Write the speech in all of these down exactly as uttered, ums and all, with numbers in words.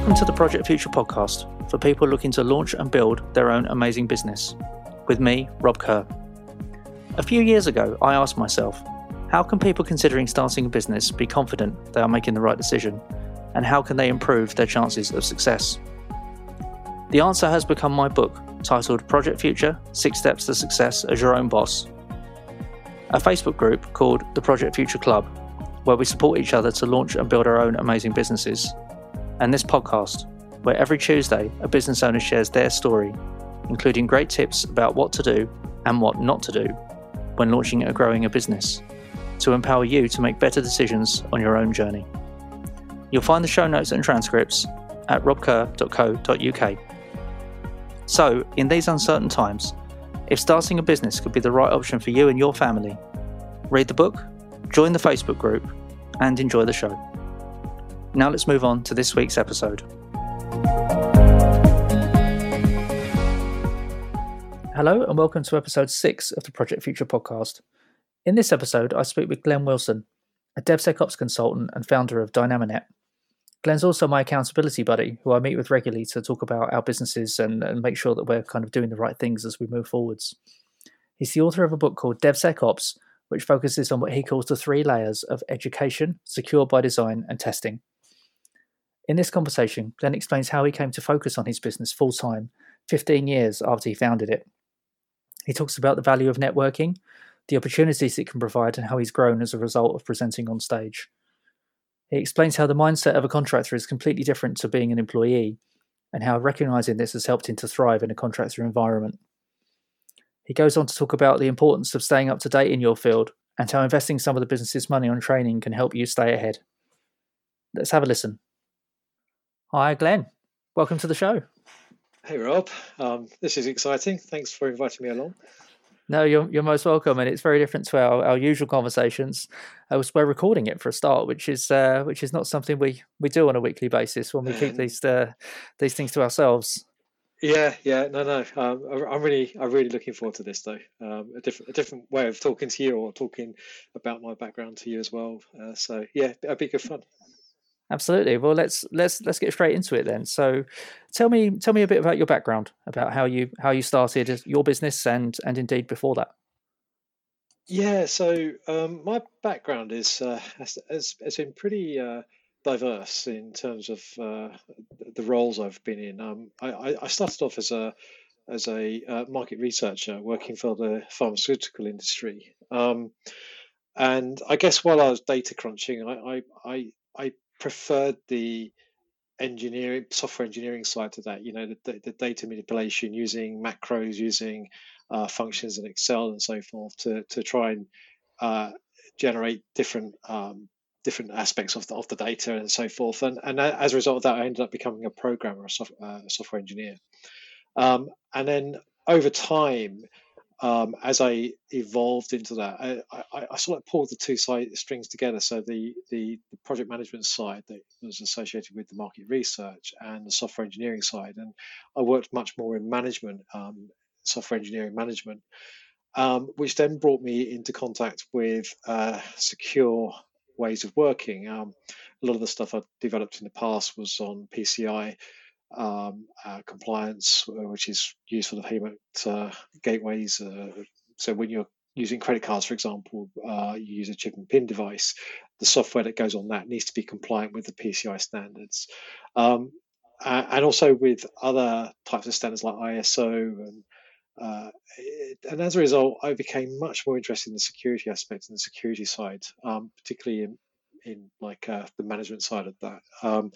Welcome to the Project Future podcast for people looking to launch and build their own amazing business. With me, Rob Kerr. A few years ago, I asked myself, how can people considering starting a business be confident they are making the right decision? And how can they improve their chances of success? The answer has become my book, titled Project Future, Six Steps to Success as Your Own Boss. A Facebook group called the Project Future Club, where we support each other to launch and build our own amazing businesses. And this podcast, where every Tuesday a business owner shares their story, including great tips about what to do and what not to do when launching or growing a business, to empower you to make better decisions on your own journey. You'll find the show notes and transcripts at rob kerr dot co dot u k. So, in these uncertain times, if starting a business could be the right option for you and your family, read the book, join the Facebook group, and enjoy the show. Now let's move on to this week's episode. Hello and welcome to episode six of the Project Future podcast. In this episode, I speak with Glenn Wilson, a DevSecOps consultant and founder of Dynaminet. Glenn's also my accountability buddy, who I meet with regularly to talk about our businesses and, and make sure that we're kind of doing the right things as we move forwards. He's the author of a book called DevSecOps, which focuses on what he calls the three layers of education, secure by design, and testing. In this conversation, Glenn explains how he came to focus on his business full-time, fifteen years after he founded it. He talks about the value of networking, the opportunities it can provide, and how he's grown as a result of presenting on stage. He explains how the mindset of a contractor is completely different to being an employee, and how recognising this has helped him to thrive in a contractor environment. He goes on to talk about the importance of staying up to date in your field, and how investing some of the business's money on training can help you stay ahead. Let's have a listen. Hi, Glenn. Welcome to the show. Hey, Rob. Um, this is exciting. Thanks for inviting me along. No, you're you're most welcome, and it's very different to our, our usual conversations. Uh, we're recording it for a start, which is uh, which is not something we, we do on a weekly basis when we um, keep these uh, these things to ourselves. Yeah, yeah, no, no. Um, I, I'm really I'm really looking forward to this, though. Um, a different a different way of talking to you, or talking about my background to you as well. Uh, so yeah, it'll be good fun. Absolutely. Well, let's let's let's get straight into it then. So, tell me tell me a bit about your background, about how you how you started your business, and and indeed before that. Yeah. So um, my background is uh, has, has been pretty uh, diverse in terms of uh, the roles I've been in. Um, I, I started off as a as a uh, market researcher working for the pharmaceutical industry, um, and I guess while I was data crunching, I I I, I preferred the engineering, software engineering side to that, you know, the, the data manipulation, using macros, using uh, functions in Excel and so forth to to try and uh, generate different um, different aspects of the, of the data and so forth. And, and as a result of that, I ended up becoming a programmer, a, soft, uh, a software engineer. Um, and then over time, Um, as I evolved into that, I, I, I sort of pulled the two side strings together. So the, the, the project management side that was associated with the market research, and the software engineering side. And I worked much more in management, um, software engineering management, um, which then brought me into contact with uh, secure ways of working. Um, a lot of the stuff I've developed in the past was on P C I. Um, uh, compliance, which is used for the payment uh, gateways. Uh, so when you're using credit cards, for example, uh, you use a chip and PIN device. The software that goes on that needs to be compliant with the P C I standards, um, and also with other types of standards like I S O. And, uh, it, and as a result, I became much more interested in the security aspect and the security side, um, particularly in, in like uh, the management side of that. Um,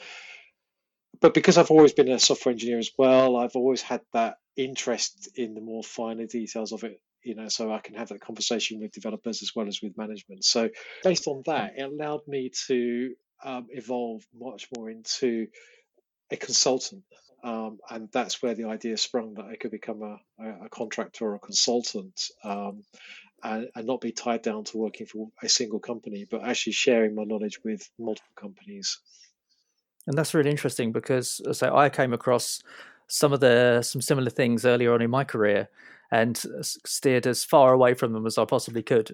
But because I've always been a software engineer as well, I've always had that interest in the more finer details of it, you know, so I can have that conversation with developers as well as with management. So based on that, it allowed me to um, evolve much more into a consultant. Um, and that's where the idea sprung that I could become a, a contractor or a consultant, um, and, and not be tied down to working for a single company, but actually sharing my knowledge with multiple companies. And that's really interesting because so I came across some of the some similar things earlier on in my career, and steered as far away from them as I possibly could.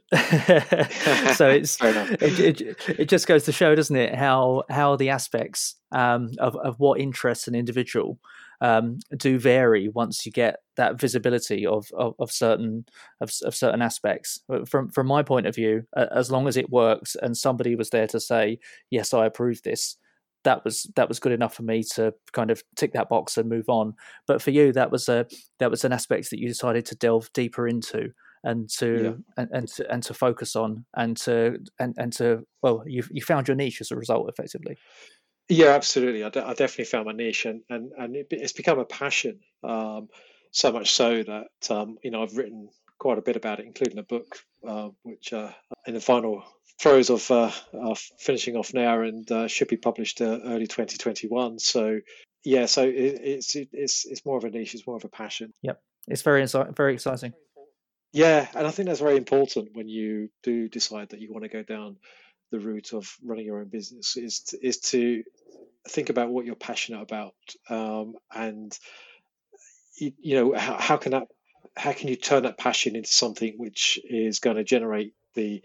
So it's it, it it just goes to show, doesn't it, how how the aspects um, of of what interests an individual um, do vary once you get that visibility of of, of certain of, of certain aspects. But from from my point of view, as long as it works and somebody was there to say, yes, I approve this, that was that was good enough for me to kind of tick that box and move on. But for you, that was a that was an aspect that you decided to delve deeper into and to yeah. and, and to and to focus on and to and, and to well, you you found your niche as a result, effectively. Yeah, absolutely. I, de- I definitely found my niche, and and and it, it's become a passion. Um, so much so that um, you know I've written quite a bit about it, including a book, uh, which uh, in the final throes of uh, are finishing off now, and uh, should be published uh, early twenty twenty-one. So yeah, so it, it's it, it's it's more of a niche, it's more of a passion. Yep, it's very inci- very exciting. Yeah, and I think that's very important when you do decide that you want to go down the route of running your own business, is to, is to think about what you're passionate about, um, and you, you know how, how can that how can you turn that passion into something which is going to generate the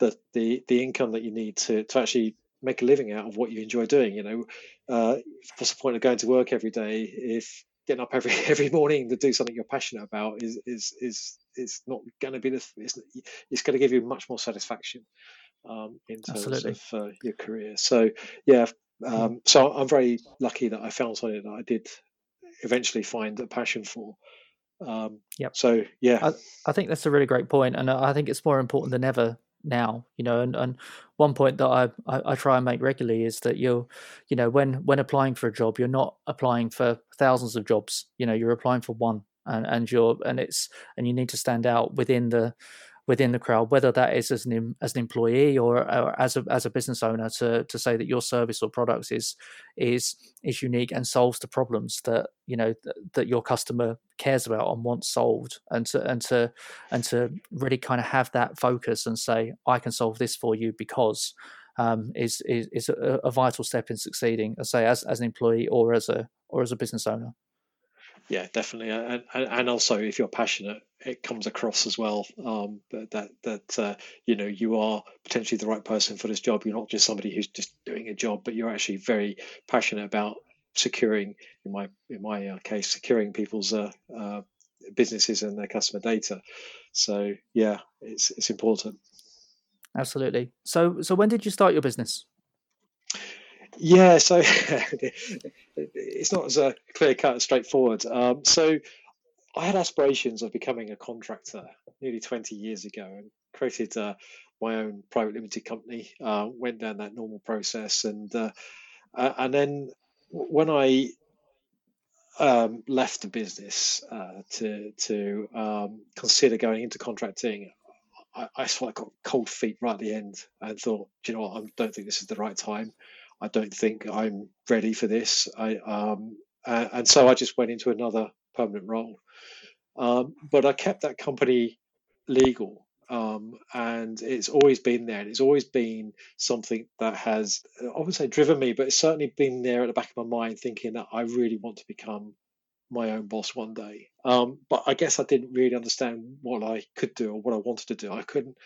The, the the income that you need to, to actually make a living out of what you enjoy doing. You know, uh, what's the point of going to work every day if getting up every every morning to do something you're passionate about is is is is not going to be the it's, it's going to give you much more satisfaction um, in terms Absolutely. of uh, your career. So yeah, um, so I'm very lucky that I found something that I did eventually find a passion for. Um, yeah. So yeah, I, I think that's a really great point, and I think it's more important than ever now, you know, and, and one point that I, I, I try and make regularly is that you're, you know, when, when applying for a job, you're not applying for thousands of jobs, you know, you're applying for one, and, and you're, and it's, and you need to stand out within the, within the crowd, whether that is as an, as an employee or, or as a, as a business owner, to, to say that your service or products is, is, is unique and solves the problems that, you know, th- that your customer cares about and wants solved, and to, and to, and to really kind of have that focus and say, I can solve this for you, because um, is, is, is a, a vital step in succeeding, I say, as, as an employee or as a, or as a business owner. Yeah, definitely, and and also if you're passionate, it comes across as well. Um, that that uh, you know you are potentially the right person for this job. You're not just somebody who's just doing a job, but you're actually very passionate about securing, in my in my case, securing people's uh, uh, businesses and their customer data. So yeah, it's it's important. Absolutely. So so when did you start your business? Yeah, so it's not as a clear cut and straightforward. Um, so I had aspirations of becoming a contractor nearly twenty years ago, and created uh, my own private limited company, uh, went down that normal process. And uh, uh, and then when I um, left the business uh, to, to um, consider going into contracting, I, I sort of got cold feet right at the end and thought, do you know what, I don't think this is the right time. I don't think I'm ready for this. I um, uh, and so I just went into another permanent role. Um, but I kept that company legal, um, and it's always been there. And it's always been something that has, I wouldn't say driven me, but it's certainly been there at the back of my mind, thinking that I really want to become my own boss one day. Um, but I guess I didn't really understand what I could do or what I wanted to do. I couldn't.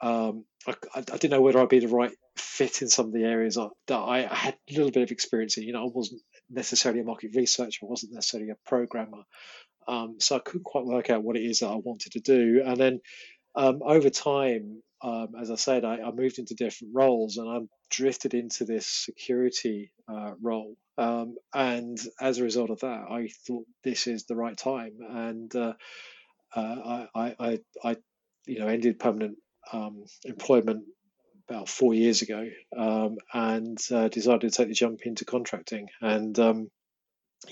Um, I, I didn't know whether I'd be the right fit in some of the areas that I, I had a little bit of experience in. You know, I wasn't necessarily a market researcher, I wasn't necessarily a programmer, um, so I couldn't quite work out what it is that I wanted to do. And then um, over time, um, as I said, I, I moved into different roles, and I drifted into this security uh, role. Um, and as a result of that, I thought this is the right time, and uh, uh, I, I, I, you know, ended permanent Um, employment about four years ago, um, and uh, decided to take the jump into contracting. And um,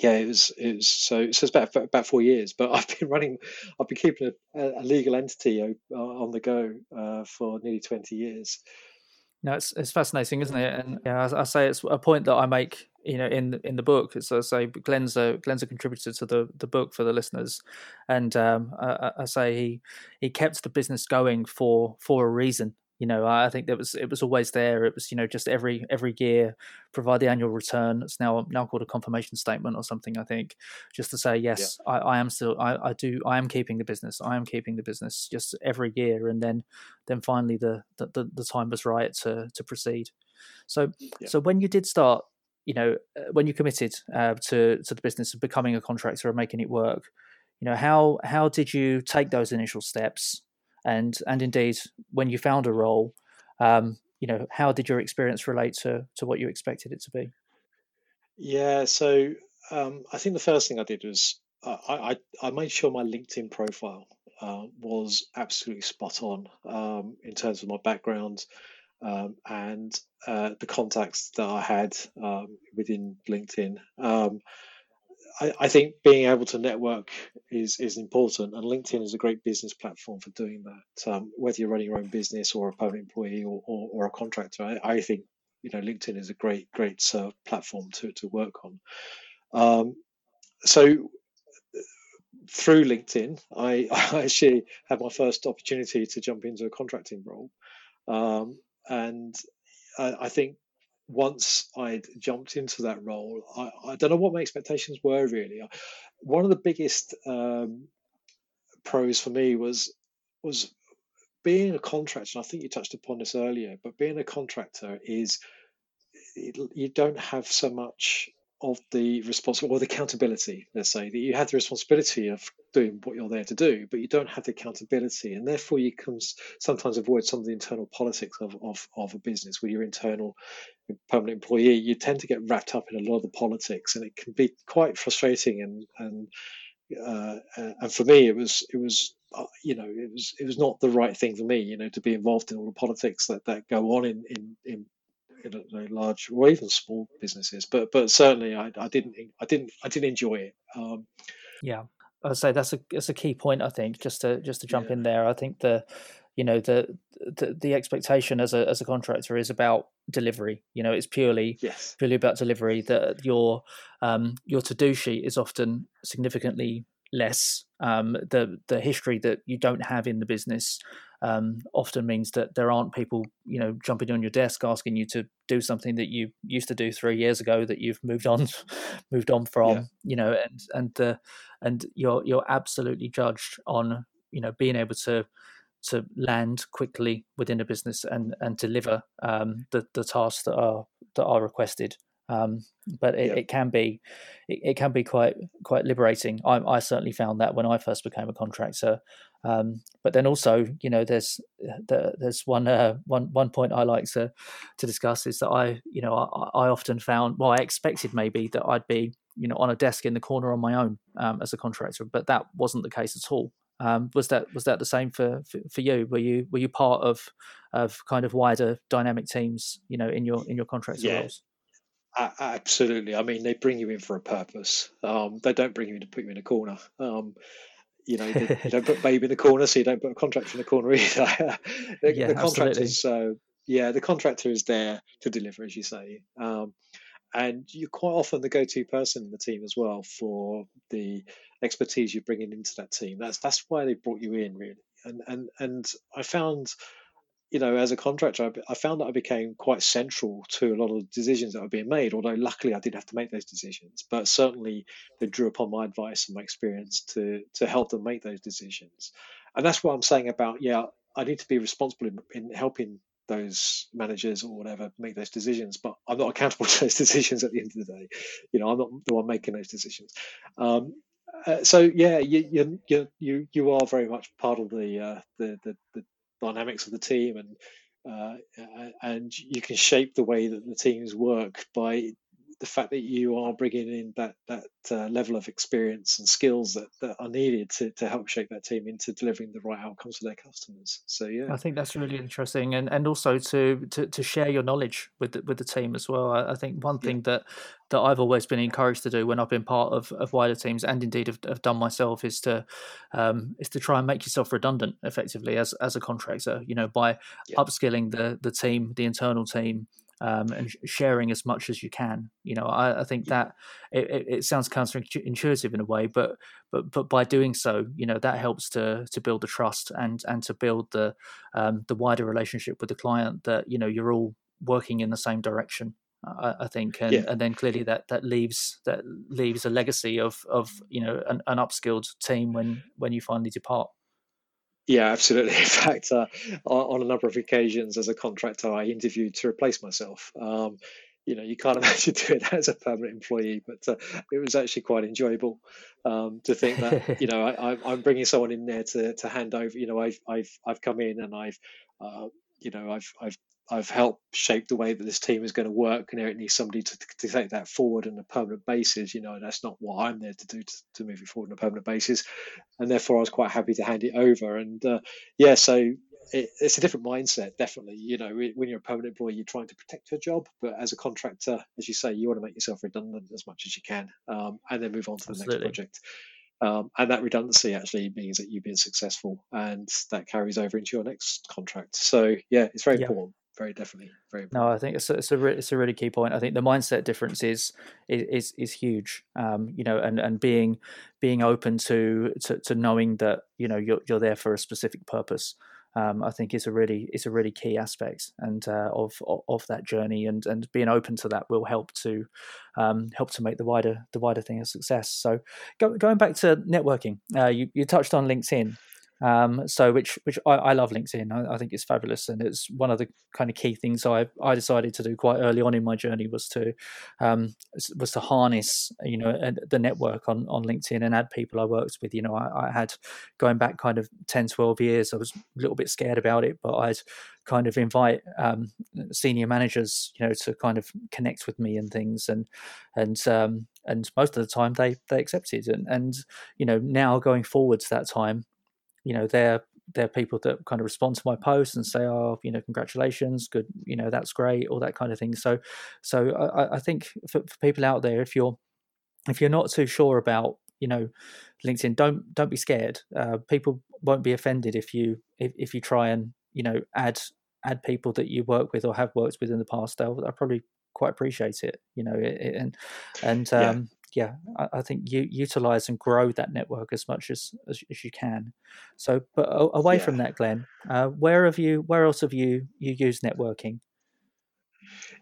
yeah, it was it was so, so it's about about four years. But I've been running, I've been keeping a, a legal entity on the go uh, for nearly twenty years. No, it's it's fascinating, isn't it? And yeah, I, I say it's a point that I make, you know, in in the book. So I say Glenn's a Glenn's a contributor to the, the book for the listeners, and um, I, I say he he kept the business going for for a reason. You know, I think that was it was always there. It was, you know, just every every year, provide the annual return. It's now now called a confirmation statement or something, I think, just to say, yes, yeah. I, I am still, I, I do, I am keeping the business. I am keeping the business just every year. And then then finally the the, the, the time was right to, to proceed. So yeah. so when you did start, you know, when you committed uh, to, to the business of becoming a contractor and making it work, you know, how how did you take those initial steps? And and indeed, when you found a role, um, you know, how did your experience relate to, to what you expected it to be? Yeah, so um, I think the first thing I did was uh, I, I I made sure my LinkedIn profile uh, was absolutely spot on um, in terms of my background um, and uh, the contacts that I had um, within LinkedIn. Um, I, I think being able to network is, is important, and LinkedIn is a great business platform for doing that. Um, whether you're running your own business or a permanent employee or, or, or a contractor, I, I think you know LinkedIn is a great great uh, platform to to work on. Um, so through LinkedIn, I, I actually had my first opportunity to jump into a contracting role, um, and I, I think. Once I'd jumped into that role, I, I don't know what my expectations were really. One of the biggest um, pros for me was was being a contractor. And I think you touched upon this earlier, but being a contractor is it, you don't have so much of the responsibility or the accountability. Let's say that you have the responsibility of doing what you're there to do, but you don't have the accountability, and therefore you can sometimes avoid some of the internal politics of of, of a business. With your internal permanent employee, you tend to get wrapped up in a lot of the politics, and it can be quite frustrating. And and uh, and for me, it was it was uh, you know it was it was not the right thing for me, you know, to be involved in all the politics that, that go on in in. in in large or even small businesses, but but certainly I, I didn't I didn't I didn't enjoy it. Um, yeah, I'd say that's a that's a key point. I think just to just to jump yeah. in there, I think the you know the, the the expectation as a as a contractor is about delivery. You know, it's purely yes. purely about delivery. That your um your to-do sheet is often significantly less. Um, the the history that you don't have in the business um, often means that there aren't people, you know, jumping on your desk asking you to do something that you used to do three years ago that you've moved on, moved on from, yeah. you know, and and uh, and you're you're absolutely judged on, you know, being able to to land quickly within a business and and deliver um, the the tasks that are that are requested. Um, but it, yeah. it can be, it, it can be quite quite liberating. I, I certainly found that when I first became a contractor. Um, but then also, you know, there's the, there's one, uh, one one point I like to to discuss is that I, you know, I, I often found, well, I expected maybe that I'd be, you know, on a desk in the corner on my own um, as a contractor, but that wasn't the case at all. Um, was that was that the same for, for, for you? Were you were you part of of kind of wider dynamic teams, you know, in your in your contractor yeah. roles? Absolutely. I mean, they bring you in for a purpose. Um, they don't bring you in to put you in a corner. Um, you know, they, they don't put Babe in the corner, so you don't put a contractor in the corner either. the, yeah, the contractor is uh, yeah, the contractor is there to deliver, as you say. Um, and you're quite often the go-to person in the team as well for the expertise you're bringing into that team. That's that's why they brought you in, really. And and and I found. You know, as a contractor, I found that I became quite central to a lot of decisions that were being made, although luckily I didn't have to make those decisions. But certainly they drew upon my advice and my experience to to help them make those decisions. And that's what I'm saying about, yeah, I need to be responsible in, in helping those managers or whatever make those decisions, but I'm not accountable to those decisions at the end of the day. You know, I'm not the one making those decisions. Um, uh, so, yeah, you, you you you are very much part of the uh, the the, the dynamics of the team, and uh, and you can shape the way that the teams work by the fact that you are bringing in that that uh, level of experience and skills that, that are needed to, to help shape that team into delivering the right outcomes for their customers. So yeah, I think that's really interesting, and and also to to, to share your knowledge with the, with the team as well. I think one thing yeah. that that I've always been encouraged to do when I've been part of, of wider teams, and indeed have, have done myself, is to um, is to try and make yourself redundant effectively as as a contractor. You know, by yeah. upskilling the the team, the internal team. um, and sh- sharing as much as you can. You know, I, I think that it, it, it sounds counterintuitive in a way, but but but by doing so, you know, that helps to to build the trust and and to build the um, the wider relationship with the client that, you know, you're all working in the same direction. I, I think, and, yeah. and then clearly that, that leaves that leaves a legacy of of you know an, an upskilled team when when you finally depart. Yeah, absolutely. In fact, uh, on a number of occasions as a contractor, I interviewed to replace myself. Um, you know, you can't imagine doing that as a permanent employee, but uh, it was actually quite enjoyable um, to think that you know I, I'm bringing someone in there to to hand over. You know, I've I've I've come in and I've uh, you know I've I've I've helped shape the way that this team is going to work, and it needs somebody to, to take that forward on a permanent basis. You know, and that's not what I'm there to do, to, to move it forward on a permanent basis. And therefore, I was quite happy to hand it over. And uh, yeah, so it, it's a different mindset, definitely. You know, when you're a permanent employee, you're trying to protect your job, but as a contractor, as you say, you want to make yourself redundant as much as you can, um, and then move on to the Absolutely. Next project. Um, and that redundancy actually means that you've been successful, and that carries over into your next contract. So yeah, it's very yeah. important. Very definitely. Very important. No, I think it's a, it's a re- it's a really key point. I think the mindset difference is is is huge. Um, you know, and, and being being open to, to to knowing that you know you're you're there for a specific purpose. Um, I think is a really is a really key aspect and uh, of, of of that journey, and, and being open to that will help to um, help to make the wider the wider thing a success. So go, going back to networking, uh, you you touched on LinkedIn. Um, so which which I, I love LinkedIn. I, I think it's fabulous, and it's one of the kind of key things I I decided to do quite early on in my journey was to um, was to harness you know the network on, on LinkedIn and add people I worked with. You know, I, I had going back kind of ten, twelve years. I was a little bit scared about it, but I'd kind of invite um, senior managers, you know, to kind of connect with me and things, and and um, and most of the time they they accepted, and and you know now going forward to that time. You know, they're they're people that kind of respond to my posts and say, "Oh, you know, congratulations, good, you know, that's great," all that kind of thing. So, so I, I think for, for people out there, if you're if you're not too sure about, you know, LinkedIn, don't don't be scared. Uh, people won't be offended if you if, if you try and you know add add people that you work with or have worked with in the past. They'll, they'll probably quite appreciate it. You know, it, it, and and um, yeah. Yeah, I think you utilize and grow that network as much as, as, as you can. So, but away yeah. from that, Glenn, uh, where have you? Where else have you you used networking?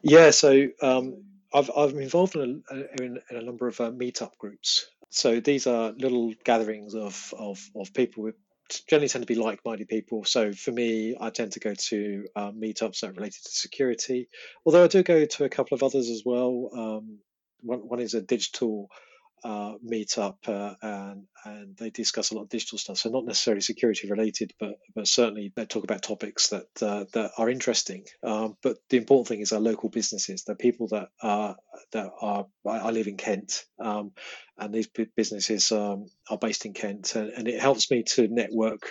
Yeah, so um, I've I've been involved in a, in, in a number of uh, meetup groups. So these are little gatherings of of of people with. Generally tend to be like-minded people. So for me, I tend to go to uh, meetups that are related to security. Although I do go to a couple of others as well. Um, One, one is a digital uh, meetup, uh, and and they discuss a lot of digital stuff. So not necessarily security related, but but certainly they talk about topics that uh, that are interesting. Um, but the important thing is our local businesses. The people that are that are I, I live in Kent, um, and these businesses um, are based in Kent, and, and it helps me to network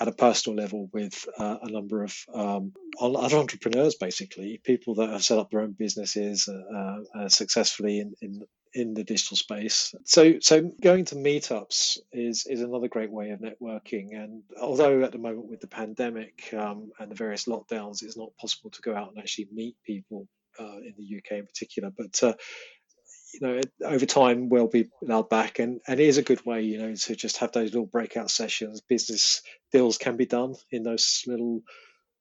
at a personal level with uh, a number of um, other entrepreneurs, basically people that have set up their own businesses uh, uh, successfully in, in in the digital space. So, so going to meetups is is another great way of networking. And although at the moment with the pandemic um, and the various lockdowns, it's not possible to go out and actually meet people uh, in the U K in particular, but. Uh, You know, over time we'll be allowed back, and, and it is a good way, you know, to just have those little breakout sessions. Business deals can be done in those little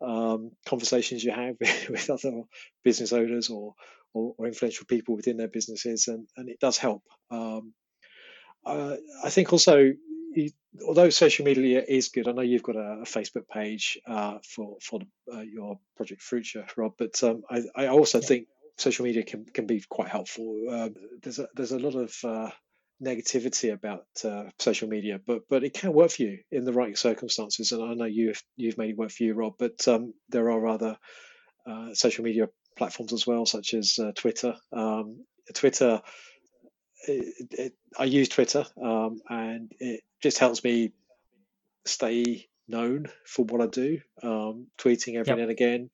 um, conversations you have with other business owners or, or, or influential people within their businesses, and, and it does help. Um, uh, I think also, although social media is good, I know you've got a, a Facebook page uh, for for uh, your Project Future, Rob, but um, I, I also yeah. think. Social media can, can be quite helpful. Uh, there's a, there's a lot of uh, negativity about uh, social media, but but it can work for you in the right circumstances. And I know you've you've made it work for you, Rob. But um, there are other uh, social media platforms as well, such as uh, Twitter. Um, Twitter, it, it, I use Twitter, um, and it just helps me stay known for what I do. Um, tweeting every yep. now and again.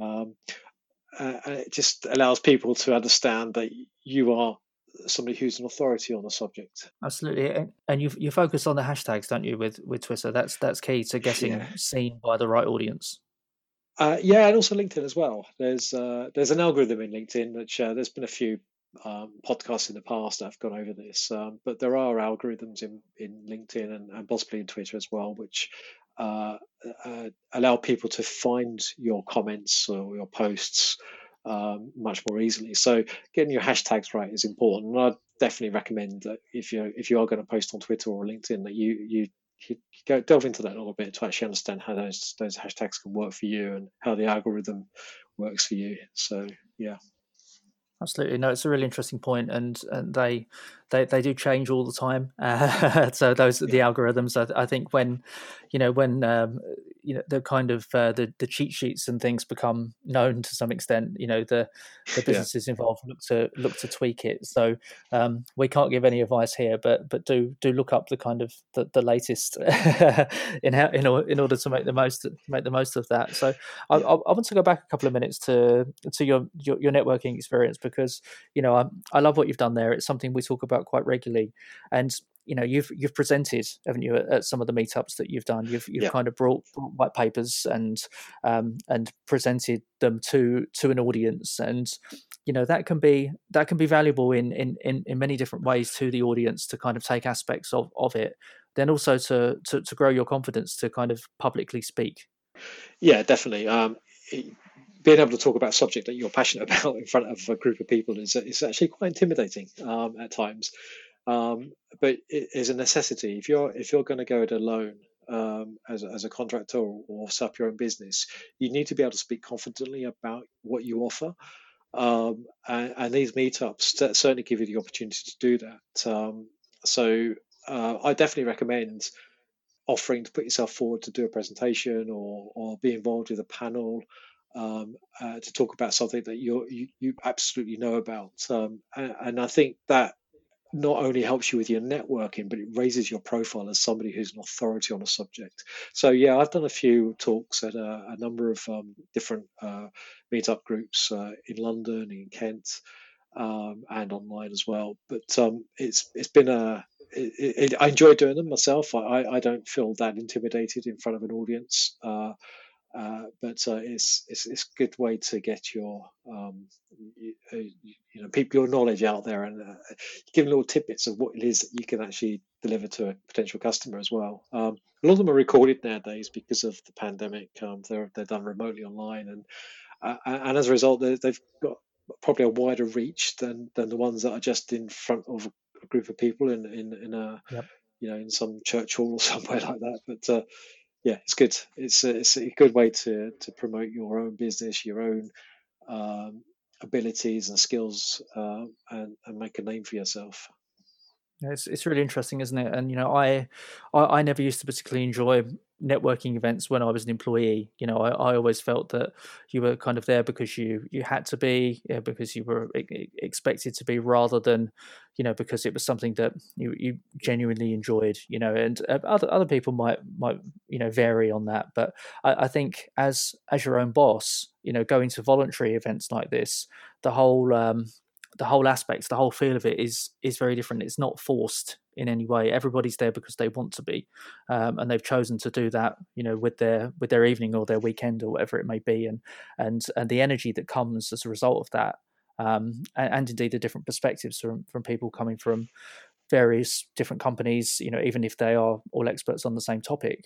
Um, Uh, and it just allows people to understand that you are somebody who's an authority on the subject. Absolutely, and, and you you focus on the hashtags, don't you? With with Twitter, that's that's key to getting yeah. seen by the right audience. Uh, yeah, and also LinkedIn as well. There's uh, there's an algorithm in LinkedIn, which uh, there's been a few um, podcasts in the past I've gone over this, um, but there are algorithms in, in LinkedIn and, and possibly in Twitter as well, which uh, uh, allow people to find your comments or your posts um, much more easily. So getting your hashtags right is important, and I'd definitely recommend that if you if you are going to post on Twitter or LinkedIn, that you you You go delve into that a little bit to actually understand how those those hashtags can work for you and how the algorithm works for you. So yeah, absolutely. No, it's a really interesting point, and and they they, they do change all the time. Uh, so those are the yeah. algorithms. I, I think when you know when um, you know the kind of uh, the the cheat sheets and things become known to some extent, you know the the businesses yeah. involved look to look to tweak it. So um, we can't give any advice here, but but do do look up the kind of the, the latest in how in, in order to make the most make the most of that. So I, I, I want to go back a couple of minutes to to your your, your networking experience, because Because you know, I, I love what you've done there. It's something we talk about quite regularly, and you know, you've you've presented, haven't you, at, at some of the meetups that you've done? You've you've yeah. kind of brought, brought white papers and um, and presented them to to an audience, and you know that can be that can be valuable in in in, in many different ways to the audience to kind of take aspects of, of it. Then also to, to to grow your confidence to kind of publicly speak. Yeah, definitely. Um, it- Being able to talk about a subject that you're passionate about in front of a group of people is is actually quite intimidating um, at times, um, but it is a necessity. If you're if you're going to go it alone um, as as a contractor or, or set up your own business, you need to be able to speak confidently about what you offer, um, and, and these meetups that certainly give you the opportunity to do that. Um, so uh, I definitely recommend offering to put yourself forward to do a presentation or or be involved with a panel. Um, uh, to talk about something that you're, you you absolutely know about, um, and, and I think that not only helps you with your networking, but it raises your profile as somebody who's an authority on a subject. So yeah, I've done a few talks at a, a number of um, different uh, meetup groups uh, in London, in Kent, um, and online as well. But um, it's it's been a it, it, I enjoy doing them myself. I I don't feel that intimidated in front of an audience. Uh, Uh, but uh, it's it's it's a good way to get your um you, you know people your knowledge out there and uh, give little tidbits of what it is that you can actually deliver to a potential customer as well. Um, a lot of them are recorded nowadays because of the pandemic. Um, they're they're done remotely online, and uh, and as a result, they've got probably a wider reach than than the ones that are just in front of a group of people in in in a yep. you know in some church hall or somewhere like that. But uh, Yeah, it's good. It's a, it's a good way to, to promote your own business, your own um, abilities and skills, uh, and, and make a name for yourself. It's it's really interesting, isn't it? And you know, I I, I never used to particularly enjoy networking events when I was an employee. You know, I, I always felt that you were kind of there because you you had to be, yeah, because you were expected to be, rather than, you know, because it was something that you, you genuinely enjoyed. You know, and other other people might might you know vary on that, but I, I think as as your own boss, you know, going to voluntary events like this, the whole um, the whole aspect, the whole feel of it is is very different. It's not forced in any way. Everybody's there because they want to be, um, and they've chosen to do that, you know, with their with their evening or their weekend or whatever it may be, and and and the energy that comes as a result of that, um, and, and indeed the different perspectives from from people coming from various different companies, you know, even if they are all experts on the same topic,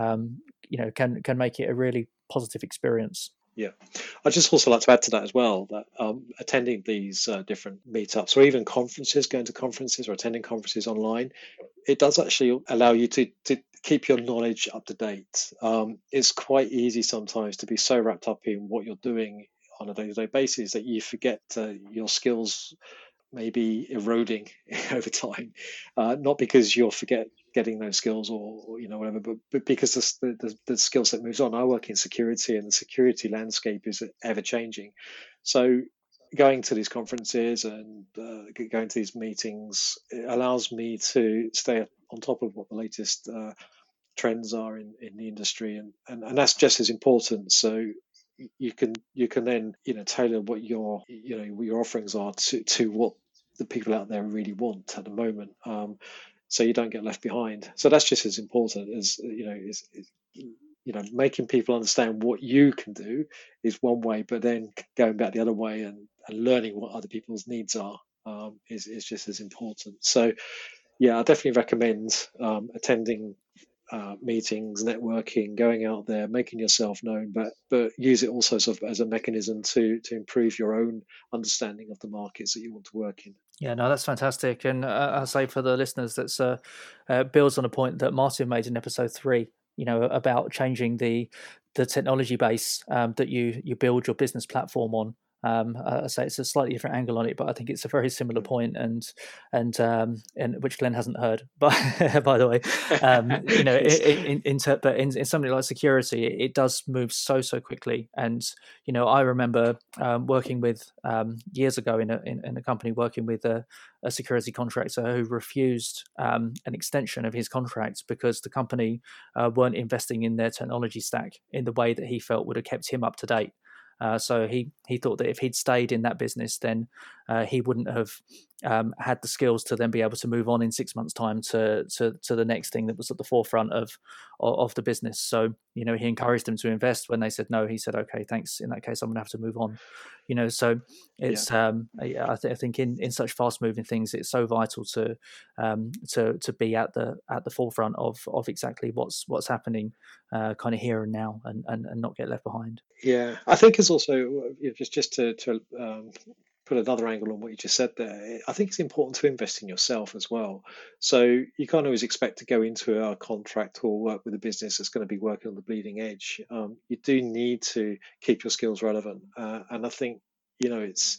um, you know, can can make it a really positive experience. Yeah, I'd just also like to add to that as well that um, attending these uh, different meetups or even conferences, going to conferences or attending conferences online, it does actually allow you to, to keep your knowledge up to date. Um, it's quite easy sometimes to be so wrapped up in what you're doing on a day-to-day basis that you forget uh, your skills may be eroding over time, uh, not because you'll forget getting those skills or you know whatever, but, but because the the, the skill set moves on. I work in security, and the security landscape is ever changing. So going to these conferences and uh, going to these meetings, it allows me to stay on top of what the latest uh, trends are in, in the industry, and, and and that's just as important. So you can you can then you know tailor what your you know what your offerings are to to what the people out there really want at the moment. Um, so you don't get left behind. So that's just as important as, you know, is, is you know, making people understand what you can do is one way, but then going back the other way and, and learning what other people's needs are um, is, is just as important. So, yeah, I definitely recommend um, attending uh, meetings, networking, going out there, making yourself known, but but use it also sort of as a mechanism to to improve your own understanding of the markets that you want to work in. Yeah, no, that's fantastic. And uh, I'll say for the listeners, that's uh, uh, builds on a point that Martin made in episode three, you know, about changing the the technology base um, that you you build your business platform on. Um, I say it's a slightly different angle on it, but I think it's a very similar point, and and um, and which Glenn hasn't heard. But by, by the way, um, you know, it, it, in, in ter- but in, in something like security, it, it does move so so quickly. And you know, I remember um, working with um, years ago in a in, in a company working with a, a security contractor who refused um, an extension of his contract because the company uh, weren't investing in their technology stack in the way that he felt would have kept him up to date. Uh, so he, he thought that if he'd stayed in that business, then uh, he wouldn't have um, had the skills to then be able to move on in six months' time to to to the next thing that was at the forefront of of the business. So, you know, he encouraged them to invest. When they said no, he said, "Okay, thanks. In that case, I'm going to have to move on." You know, so it's yeah. um, I, th- I think in, in such fast moving things, it's so vital to um, to to be at the at the forefront of of exactly what's what's happening, uh, kind of here and now, and, and and not get left behind. Yeah, I think it's also, you know, just just to to um, put another angle on what you just said there, I think it's important to invest in yourself as well. So you can't always expect to go into a contract or work with a business that's going to be working on the bleeding edge. Um, you do need to keep your skills relevant, uh, and I think, you know, it's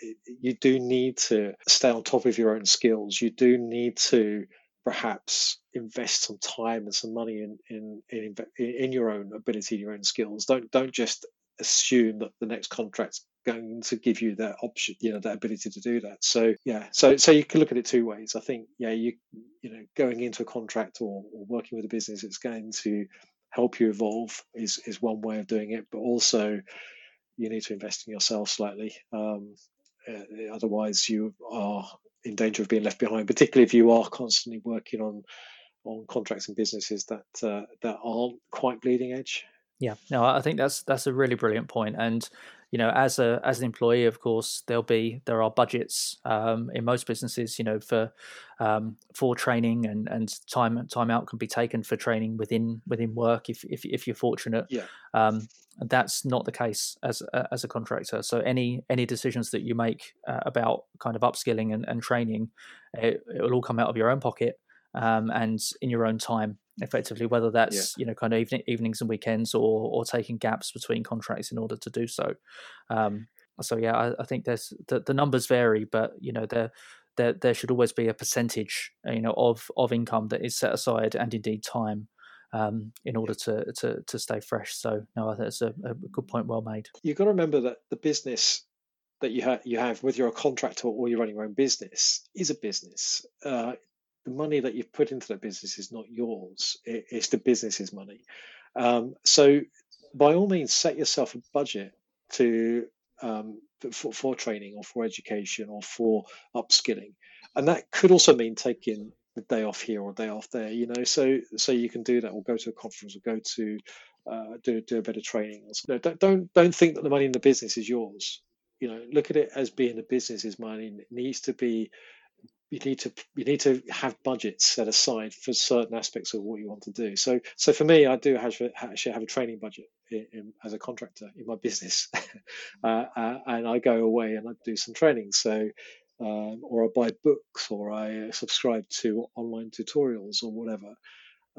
it, you do need to stay on top of your own skills. You do need to perhaps invest some time and some money in in in, in your own ability, your own skills. Don't don't just assume that the next contract's going to give you that option, you know, that ability to do that. So yeah, so so you can look at it two ways. I think yeah, you you know, going into a contract or, or working with a business, it's going to help you evolve is is one way of doing it, but also you need to invest in yourself slightly. Um, uh, otherwise, you are in danger of being left behind, particularly if you are constantly working on on contracts and businesses that uh, that aren't quite bleeding edge. Yeah, no, I think that's that's a really brilliant point. And you know, as a as an employee, of course, there'll be there are budgets um, in most businesses, you know, for um, for training, and, and time time out can be taken for training within within work if if, if you're fortunate. Yeah. Um, and that's not the case as a, as a contractor. So any any decisions that you make uh, about kind of upskilling and, and training, it, it will all come out of your own pocket um, and in your own time. Effectively, whether that's yeah. you know, kind of evening, evenings and weekends, or or taking gaps between contracts in order to do so. Um, so yeah, I, I think there's the, the numbers vary, but you know, there there there should always be a percentage, you know, of of income that is set aside, and indeed time, um, in order to to to stay fresh. So no, I think that's a, a good point, well made. You've got to remember that the business that you have, you have whether you're a contractor or you're running your own business, is a business. Uh, The money that you've put into the business is not yours. It's the business's money. Um, so by all means, set yourself a budget to um, for, for training or for education or for upskilling. And that could also mean taking a day off here or a day off there, you know, so so you can do that, or go to a conference, or go to uh, do, do a bit of training. No, don't, don't, don't think that the money in the business is yours. You know, look at it as being the business's money, and it needs to be You need to you need to have budgets set aside for certain aspects of what you want to do. So so for me, I do have, actually have a training budget in, in, as a contractor in my business, uh, uh, and I go away and I do some training. So um, or I buy books, or I subscribe to online tutorials or whatever.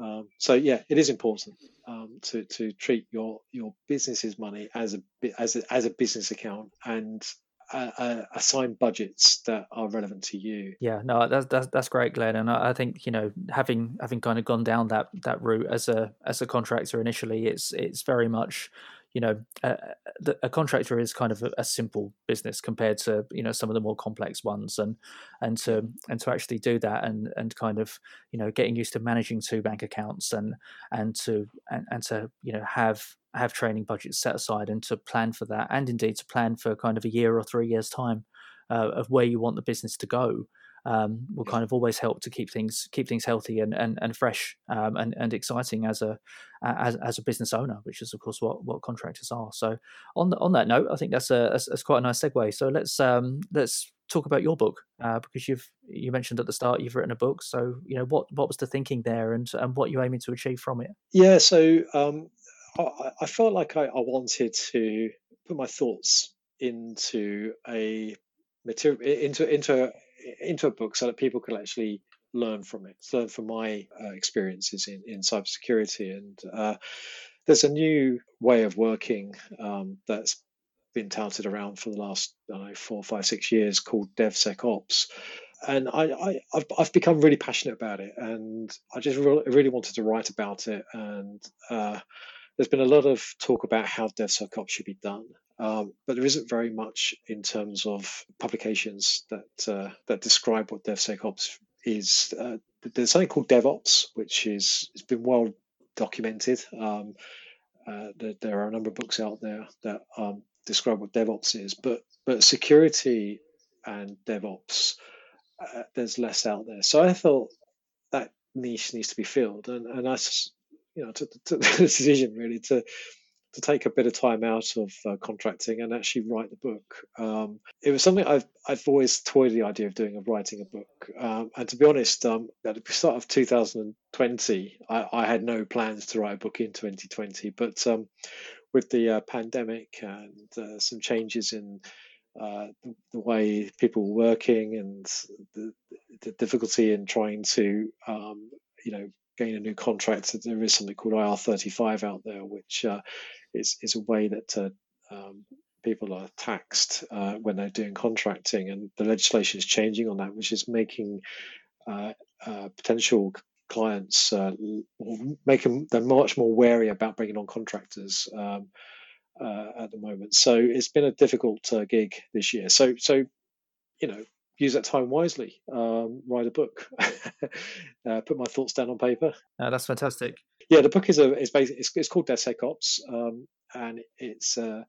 Um, so yeah, it is important um, to to treat your your business's money as a as a, as a business account, and Uh, assign budgets that are relevant to you. Yeah, no, that's that's, that's great, Glenn. And I, I think, you know, having having kind of gone down that that route as a as a contractor initially, it's it's very much, you know, uh, the, a contractor is kind of a, a simple business compared to, you know, some of the more complex ones, and and to and to actually do that, and and kind of, you know, getting used to managing two bank accounts, and and to and, and to you know have. have training budgets set aside, and to plan for that, and indeed to plan for kind of a year or three years time uh, of where you want the business to go. um, will kind of always help to keep things keep things healthy and and, and fresh um, and and exciting as a as as a business owner, which is of course what, what contractors are. So on the, on that note, I think that's a that's, that's quite a nice segue. So let's um, let's talk about your book, uh, because you've you mentioned at the start you've written a book. So you know what what was the thinking there, and and what you're aiming to achieve from it? Yeah, so um, I, I felt like I, I wanted to put my thoughts into a material into into into a book so that people could actually learn from it, learn from my uh, experiences in in cybersecurity. And uh, there's a new way of working um, that's been touted around for the last I don't know, four, five, six years called DevSecOps. And I, I, I've, I've become really passionate about it, and I just re- really wanted to write about it. And uh, there's been a lot of talk about how DevSecOps should be done, um, but there isn't very much in terms of publications that uh, that describe what DevSecOps is. Uh, there's something called DevOps, which is it's been well documented. Um, uh, there, there are a number of books out there that um, describe what DevOps is, but but security and DevOps, uh, there's less out there. So I thought that niche needs to be filled, and and I, you know, took the decision really to to take a bit of time out of uh, contracting and actually write the book. Um, it was something I've I've always toyed with the idea of doing, of writing a book. Um, and to be honest, um, at the start of two thousand twenty, I, I had no plans to write a book in twenty twenty, but um, with the uh, pandemic and uh, some changes in uh, the, the way people were working and the, the difficulty in trying to, um, you know, gain a new contract, there is something called I R thirty-five out there, which uh, is, is a way that uh, um, people are taxed uh, when they're doing contracting. And the legislation is changing on that, which is making uh, uh, potential clients uh, making them much more wary about bringing on contractors um, uh, at the moment. So it's been a difficult uh, gig this year. So, so you know, use that time wisely. Um, write a book. uh, put my thoughts down on paper. Uh, that's fantastic. Yeah, the book is a is basically it's, it's called DevSecOps, um, and it's uh,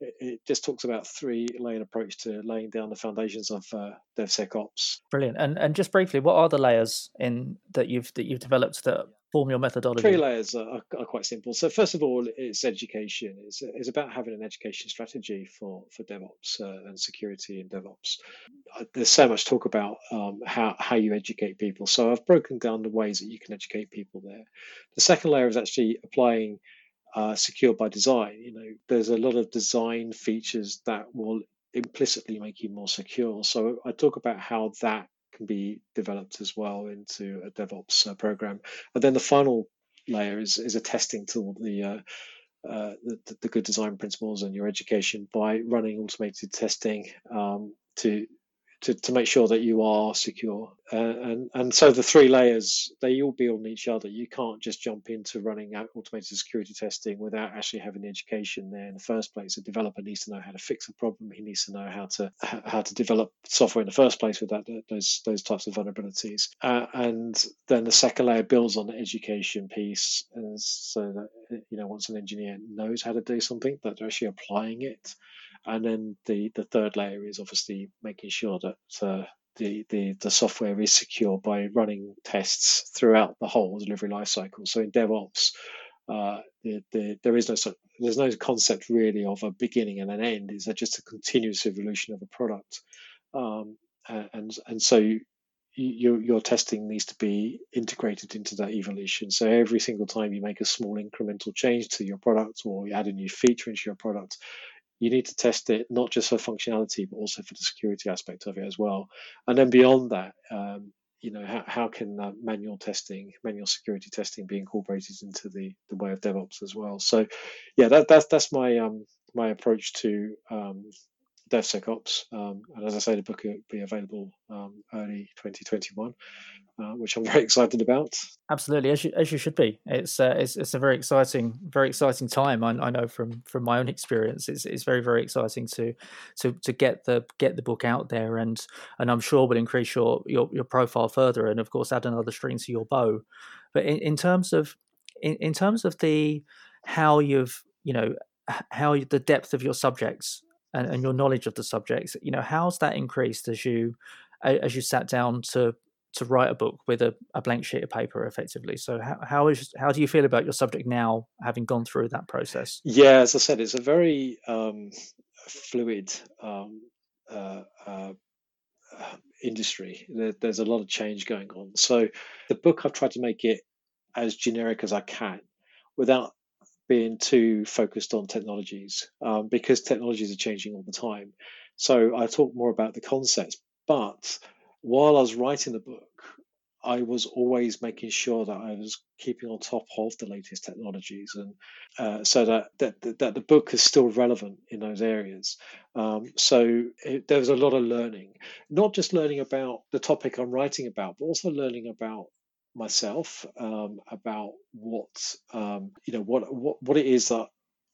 it, it just talks about three layered approach to laying down the foundations of uh, DevSecOps. Brilliant. And and just briefly, what are the layers in that you've that you've developed that form your methodology? Three layers are, are quite simple. So first of all, it's education. It's, it's about having an education strategy for, for DevOps uh, and security and DevOps. There's so much talk about um, how, how you educate people. So I've broken down the ways that you can educate people there. The second layer is actually applying uh, secure by design. You know, there's a lot of design features that will implicitly make you more secure. So I talk about how that can be developed as well into a DevOps uh, program, and then the final layer is is attesting to the, uh, uh, the the good design principles and your education by running automated testing um, to to to make sure that you are secure. Uh, and and so the three layers, they all build on each other. You can't just jump into running out automated security testing without actually having the education there in the first place. A developer needs to know how to fix a problem. He needs to know how to how to develop software in the first place without those those types of vulnerabilities. Uh, and then the second layer builds on the education piece, so that you know once an engineer knows how to do something, that they're actually applying it. And then the, the third layer is obviously making sure that uh, the, the the software is secure by running tests throughout the whole delivery lifecycle. So in DevOps, uh, the, the, there is no there's no concept really of a beginning and an end. It's just a continuous evolution of a product, um, and and so you, your your testing needs to be integrated into that evolution. So every single time you make a small incremental change to your product or you add a new feature into your product, you need to test it not just for functionality, but also for the security aspect of it as well. And then beyond that, um, you know, how, how can uh, manual testing, manual security testing, be incorporated into the, the way of DevOps as well? So, yeah, that, that's that's my um, my approach to um, DevSecOps. Um, and as I say, the book will be available um, early twenty twenty-one, uh, which I'm very excited about. Absolutely, as you, as you should be. It's uh, it's it's a very exciting, very exciting time. I, I know from, from my own experience, it's it's very very exciting to to to get the get the book out there, and and I'm sure will increase your your, your profile further, and of course add another string to your bow. But in, in terms of in, in terms of the how you've you know how you, the depth of your subjects. And, and your knowledge of the subjects, you know, how's that increased as you as you sat down to to write a book with a, a blank sheet of paper, effectively. So how how is how do you feel about your subject now, having gone through that process? Yeah, as I said, it's a very um, fluid um, uh, uh, industry. There, there's a lot of change going on. So the book, I've tried to make it as generic as I can without being too focused on technologies, um, because technologies are changing all the time. So I talk more about the concepts, but while I was writing the book, I was always making sure that I was keeping on top of the latest technologies, and uh, so that, that that the book is still relevant in those areas. Um, so it, there was a lot of learning, not just learning about the topic I'm writing about, but also learning about myself, um, about what um, you know, what what what it is that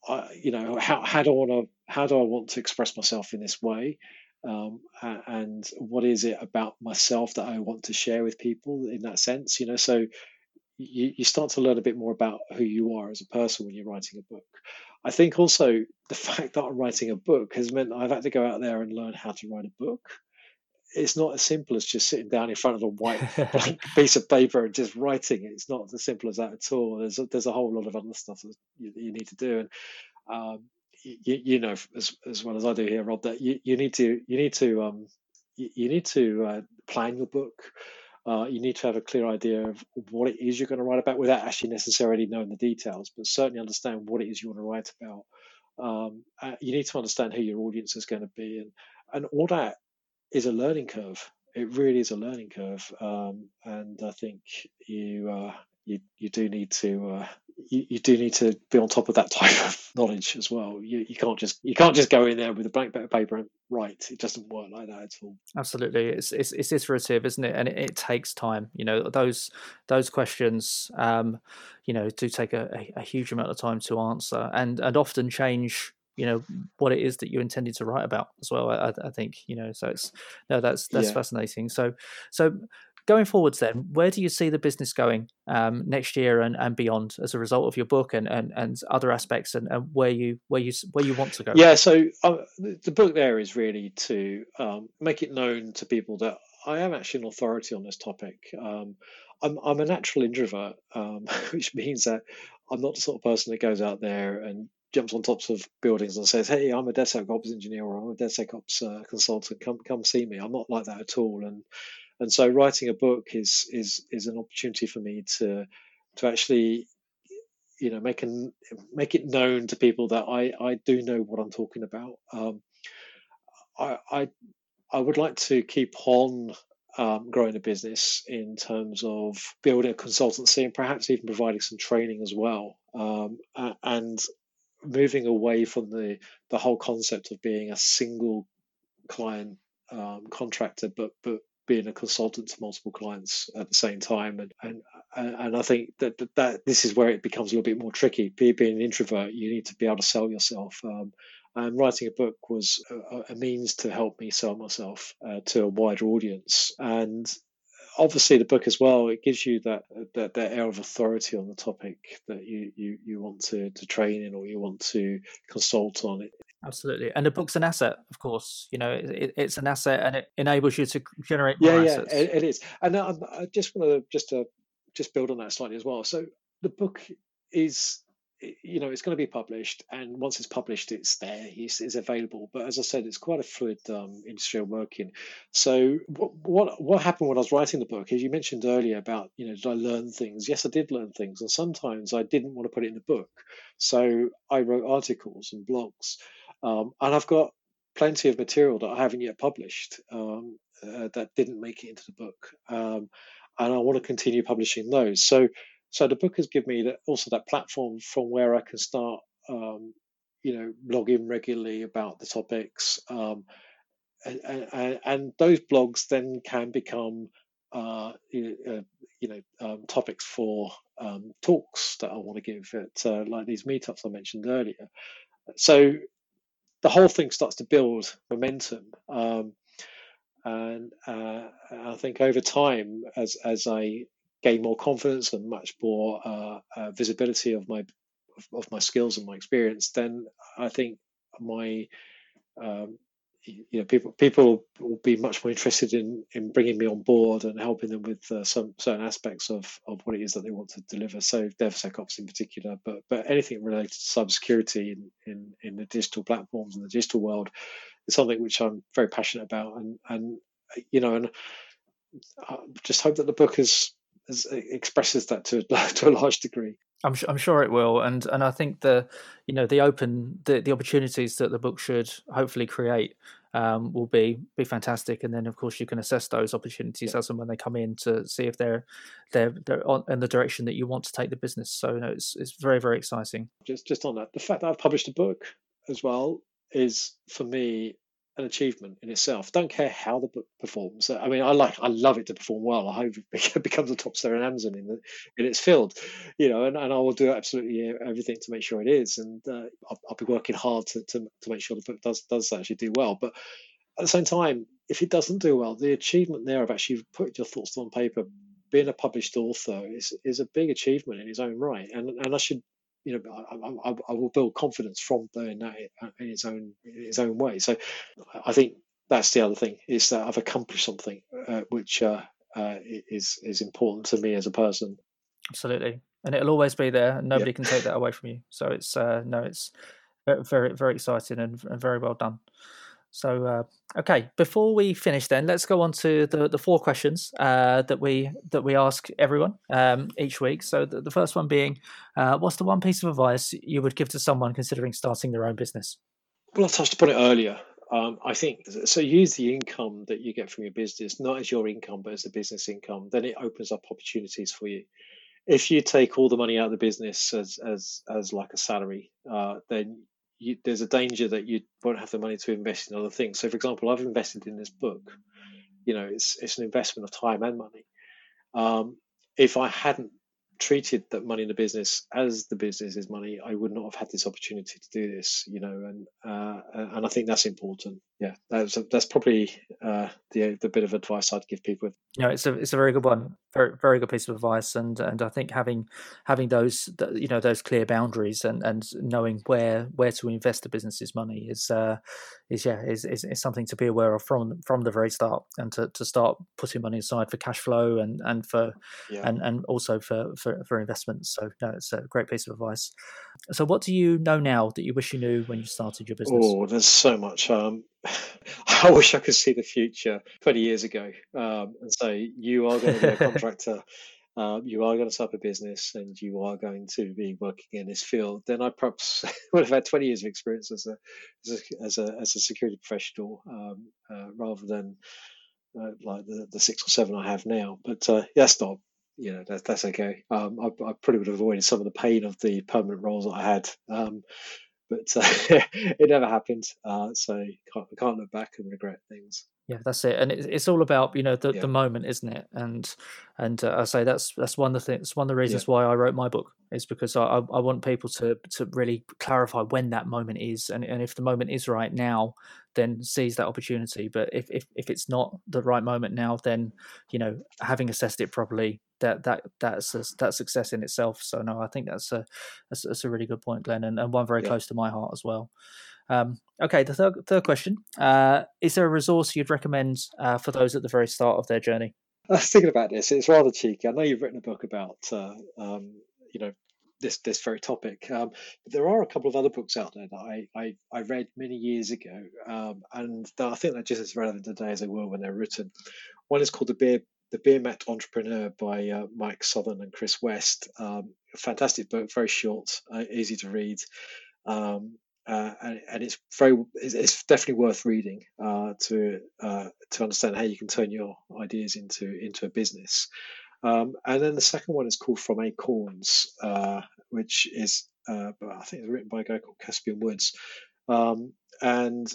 I, you know, how how do I want to how do I want to express myself in this way. Um, and what is it about myself that I want to share with people in that sense, you know? So you, you start to learn a bit more about who you are as a person when you're writing a book. I think also the fact that I'm writing a book has meant I've had to go out there and learn how to write a book. It's not as simple as just sitting down in front of a white blank piece of paper and just writing it. It's not as simple as that at all. There's a, there's a whole lot of other stuff that you, you need to do. And, um, You, you know as as well as I do here, Rob, that you, you need to you need to um you, you need to uh, plan your book. Uh, you need to have a clear idea of what it is you're going to write about, without actually necessarily knowing the details, but certainly understand what it is you want to write about. Um, uh, you need to understand who your audience is going to be, and and all that is a learning curve. It really is a learning curve, um, and I think you. Uh, You, you do need to uh, you, you do need to be on top of that type of knowledge as well. You you can't just you can't just go in there with a blank bit of paper and write. It doesn't work like that at all. Absolutely, it's it's, it's iterative, isn't it? And it, it takes time. You know, those those questions, um, you know, do take a, a, a huge amount of time to answer, and and often change, you know, what it is that you intended to write about as well. I, I think you know, so it's no, that's that's yeah. fascinating. So so. Going forwards then, where do you see the business going um, next year and, and beyond as a result of your book and, and, and other aspects, and, and where you where you where you want to go? Yeah, so uh, the book there is really to um, make it known to people that I am actually an authority on this topic. Um, I'm I'm a natural introvert, um, which means that I'm not the sort of person that goes out there and jumps on tops of buildings and says, "Hey, I'm a DevSecOps engineer, or I'm a DevSecOps uh, consultant. Come come see me." I'm not like that at all, and And so writing a book is is is an opportunity for me to to actually, you know, make an, make it known to people that I, I do know what I'm talking about. Um, I, I I would like to keep on um, growing the business in terms of building a consultancy and perhaps even providing some training as well, um, and moving away from the the whole concept of being a single client um, contractor, but but being a consultant to multiple clients at the same time. And and and I think that, that that this is where it becomes a little bit more tricky. Being an introvert, you need to be able to sell yourself. Um, and writing a book was a, a means to help me sell myself uh, to a wider audience. And obviously the book as well, it gives you that that, that air of authority on the topic that you, you, you want to, to train in or you want to consult on it. Absolutely, and the book's an asset, of course. You know, it, it's an asset, and it enables you to generate more yeah, assets. Yeah, it, it is. And I, I just want to just to just build on that slightly as well. So the book is, you know, it's going to be published, and once it's published, it's there, it's, it's available. But as I said, it's quite a fluid um, industry of working. So what, what what happened when I was writing the book? As you mentioned earlier about, you know, did I learn things? Yes, I did learn things, and sometimes I didn't want to put it in the book, so I wrote articles and blogs. Um, and I've got plenty of material that I haven't yet published um, uh, that didn't make it into the book, um, and I want to continue publishing those. So, so the book has given me that, also that platform from where I can start, um, you know, blogging regularly about the topics, um, and, and, and those blogs then can become, uh, you know, uh, you know um, topics for um, talks that I want to give at uh, like these meetups I mentioned earlier. So the whole thing starts to build momentum, um, and uh, I think over time, as as I gain more confidence and much more uh, uh, visibility of my of my skills and my experience, then I think my um, you know, people people will be much more interested in in bringing me on board and helping them with uh, some certain aspects of of what it is that they want to deliver. So DevSecOps in particular, but but anything related to cybersecurity in in, in the digital platforms and the digital world is something which I'm very passionate about, and and you know, and I just hope that the book is, is expresses that to to a large degree. I'm sure, I'm sure it will, and and I think the, you know, the open the, the opportunities that the book should hopefully create um, will be be fantastic. And then of course you can assess those opportunities as and when they come in to see if they're they're they're on, in the direction that you want to take the business. So you know, it's it's very, very exciting. Just just on that, the fact that I've published a book as well is for me an achievement in itself. Don't care how the book performs. I mean, I like, I love it to perform well. I hope it becomes a top seller in Amazon in, the, in its field, you know, and, and I will do absolutely everything to make sure it is. And uh, I'll, I'll be working hard to, to to make sure the book does does actually do well. But at the same time, if it doesn't do well, the achievement there of actually putting your thoughts on paper, being a published author, is is a big achievement in its own right. And and I should, you know, I, I, I will build confidence from doing that in its own in its own way. So I think that's the other thing, is that I've accomplished something uh, which uh, uh, is is important to me as a person. Absolutely, and it'll always be there. Nobody yeah. can take that away from you. So it's uh, no, it's very, very exciting and, and very well done. So, uh, okay, before we finish then, let's go on to the, the four questions uh, that we that we ask everyone um, each week. So the, the first one being, uh, what's the one piece of advice you would give to someone considering starting their own business? Well, I touched upon it earlier. Um, I think, so use the income that you get from your business, not as your income, but as the business income. Then it opens up opportunities for you. If you take all the money out of the business as, as, as like a salary, uh, then You, there's a danger that you won't have the money to invest in other things. So, for example, I've invested in this book. You know, it's it's an investment of time and money. Um, if I hadn't treated that money in the business as the business's money, I would not have had this opportunity to do this. You know, and uh, and I think that's important. Yeah, that's that's probably uh, the the bit of advice I'd give people. No, it's a it's a very good one, very very good piece of advice, and and I think having having those you know those clear boundaries and, and knowing where where to invest the business's money is uh, is yeah is, is is something to be aware of from from the very start, and to, to start putting money aside for cash flow and and for yeah. and, and also for, for for investments. So no, it's a great piece of advice. So what do you know now that you wish you knew when you started your business? Oh, there's so much. Um... I wish I could see the future twenty years ago um, and say, you are going to be a contractor, uh, you are going to start a business, and you are going to be working in this field. Then I perhaps would have had twenty years of experience as a as a, as a security professional um, uh, rather than uh, like the, the six or seven I have now. But uh, that's not, you know, that, that's okay. Um, I, I probably would have avoided some of the pain of the permanent roles that I had. Um, But uh, it never happened, uh, so can't can't look back and regret things. Yeah, that's it, and it, it's all about you know the, yeah. the moment, isn't it? And and uh, I say that's that's one of the things, one of the reasons yeah. why I wrote my book, is because I I want people to to really clarify when that moment is, and, and if the moment is right now, then seize that opportunity. But if, if if it's not the right moment now, then you know having assessed it properly, that that that's a, that's success in itself. So no, I think that's a that's, that's a really good point, Glenn, and, and one very yeah. close to my heart as well. Um, okay, the third, third question: uh, is there a resource you'd recommend uh, for those at the very start of their journey? I was thinking about this. It's rather cheeky. I know you've written a book about uh, um, you know this this very topic. Um, but there are a couple of other books out there that I I, I read many years ago, um, and I think they're just as relevant today as they were when they were written. One is called the Beer. The Beer Mat Entrepreneur by uh, Mike Southern and Chris West. Um, fantastic book, very short, uh, easy to read, um, uh, and, and it's very it's definitely worth reading uh, to uh, to understand how you can turn your ideas into into a business. Um, and then the second one is called From Acorns, uh, which is uh, I think it's written by a guy called Caspian Woods, um, and.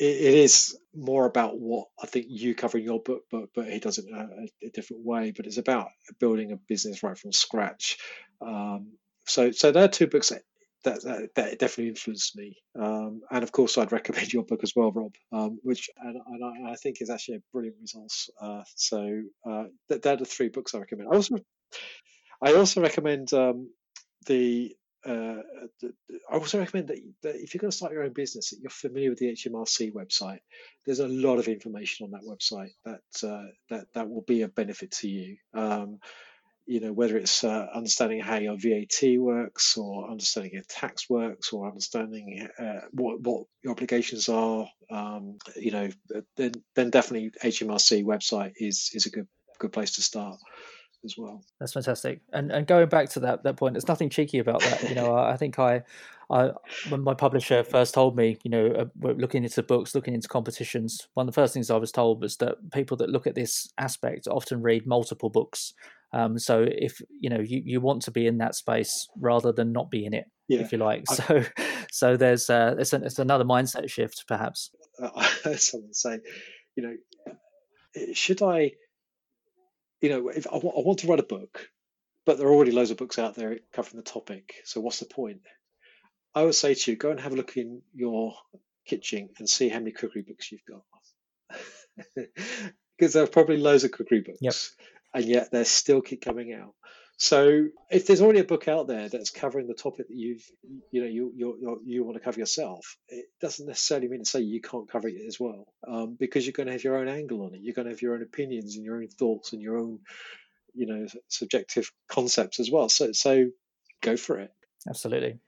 It, it is more about what I think you cover in your book, but but he does it in a, a different way. But it's about building a business right from scratch. Um, so so there are two books that that, that definitely influenced me. Um, and of course, I'd recommend your book as well, Rob, um, which and, and I, I think is actually a brilliant resource. Uh, so uh, they're the three books I recommend. I also I also recommend um, the uh, I also recommend that, that if you're going to start your own business, that you're familiar with the H M R C website. There's a lot of information on that website that uh, that that will be a benefit to you. Um, you know, whether it's uh, understanding how your V A T works, or understanding your tax works, or understanding uh, what what your obligations are. Um, you know, then then definitely H M R C website is is a good good place to start as well. That's fantastic. And and going back to that that point, there's nothing cheeky about that. You know, I think I, I when my publisher first told me, you know, uh, we're looking into books, looking into competitions, one of the first things I was told was that people that look at this aspect often read multiple books. Um, so if you know you, you want to be in that space rather than not be in it, yeah, if you like. So I, so there's uh, it's an, it's another mindset shift perhaps. I heard someone say, you know, should I? You know, if I, w- I want to write a book, but there are already loads of books out there covering the topic. So what's the point? I would say to you, go and have a look in your kitchen and see how many cookery books you've got, because there are probably loads of cookery books, yep, and yet they still keep coming out. So if there's already a book out there that's covering the topic that you've, you know, you you you want to cover yourself, it doesn't necessarily mean to say you can't cover it as well, um, because you're going to have your own angle on it. You're going to have your own opinions and your own thoughts and your own, you know, subjective concepts as well. So so go for it. Absolutely.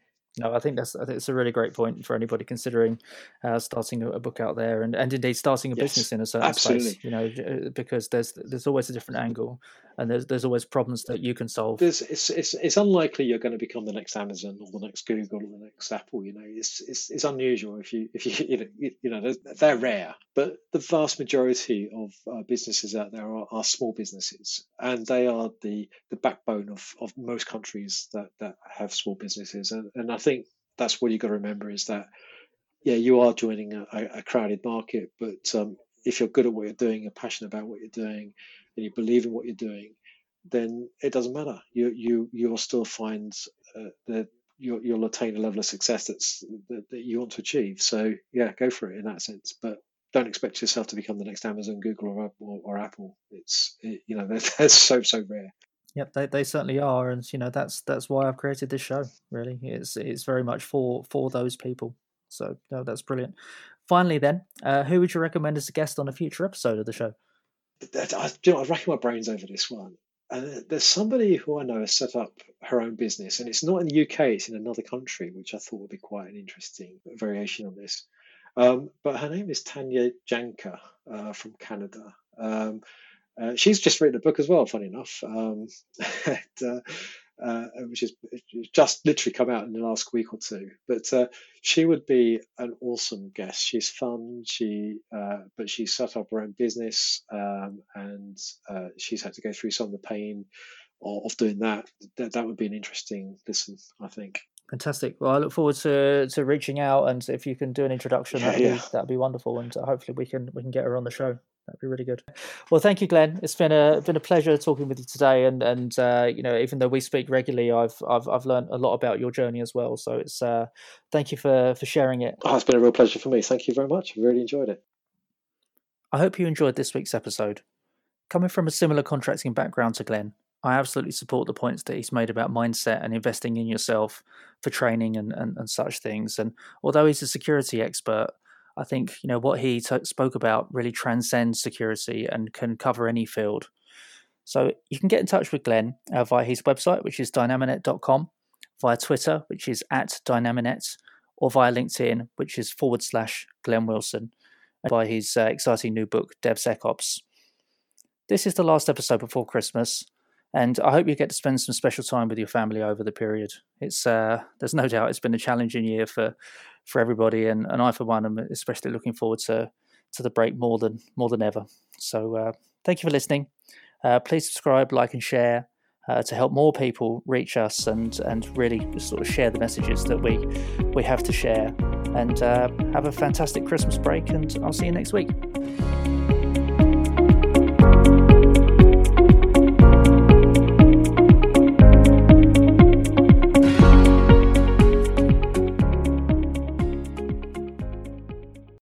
No, I think that's I think it's a really great point for anybody considering uh, starting a, a book out there, and, and indeed starting a yes, business in a certain absolutely. space. You know, because there's there's always a different angle, and there's there's always problems that you can solve. There's, it's it's it's unlikely you're going to become the next Amazon or the next Google or the next Apple. You know, it's it's it's unusual if you if you you know, you, you know they're rare, but the vast majority of uh, businesses out there are, are small businesses, and they are the the backbone of, of most countries that, that have small businesses, and and I think I think that's what you've got to remember is that, yeah, you are joining a, a crowded market, but um, if you're good at what you're doing, you're passionate about what you're doing, and you believe in what you're doing, then it doesn't matter. You you you'll still find uh, that you'll, you'll attain a level of success that's that, that you want to achieve. So yeah, go for it in that sense, but don't expect yourself to become the next Amazon, Google, or or, or Apple. It's it, you know they're, they're so so rare. Yep, they, they certainly are, and you know that's that's why I've created this show. Really, it's it's very much for for those people. So no, that's brilliant. Finally, then, uh, who would you recommend as a guest on a future episode of the show? I, you know, I racked my brains over this one, and there's somebody who I know has set up her own business, and it's not in the U K; it's in another country, which I thought would be quite an interesting variation on this. Um, but her name is Tanya Janka uh, from Canada. Um, Uh, she's just written a book as well, funny enough, um, and, uh, uh, which has just literally come out in the last week or two. But uh, she would be an awesome guest. She's fun, she uh, but she set up her own business, um, and uh, she's had to go through some of the pain of, of doing that. that. That would be an interesting listen, I think. Fantastic. Well, I look forward to to reaching out, and if you can do an introduction, that'd, yeah, be, that'd be wonderful, and hopefully we can we can get her on the show. That'd be really good. Well, thank you, Glenn. It's been a been a pleasure talking with you today, and and uh, you know, even though we speak regularly, I've I've I've learned a lot about your journey as well. So it's uh, thank you for for sharing it. Oh, it's been a real pleasure for me. Thank you very much. I really enjoyed it. I hope you enjoyed this week's episode. Coming from a similar contracting background to Glenn, I absolutely support the points that he's made about mindset and investing in yourself for training and, and, and such things. And although he's a security expert, I think, you know, what he t- spoke about really transcends security and can cover any field. So you can get in touch with Glenn uh, via his website, which is dynaminet dot com, via Twitter, which is at Dynaminet, or via LinkedIn, which is forward slash Glenn Wilson, and by his uh, exciting new book, DevSecOps. This is the last episode before Christmas, and I hope you get to spend some special time with your family over the period. It's uh, there's no doubt it's been a challenging year for for everybody, and, and I for one am especially looking forward to to the break more than more than ever. So uh, thank you for listening. Uh, please subscribe, like, and share uh, to help more people reach us and and really sort of share the messages that we we have to share. And uh, have a fantastic Christmas break, and I'll see you next week.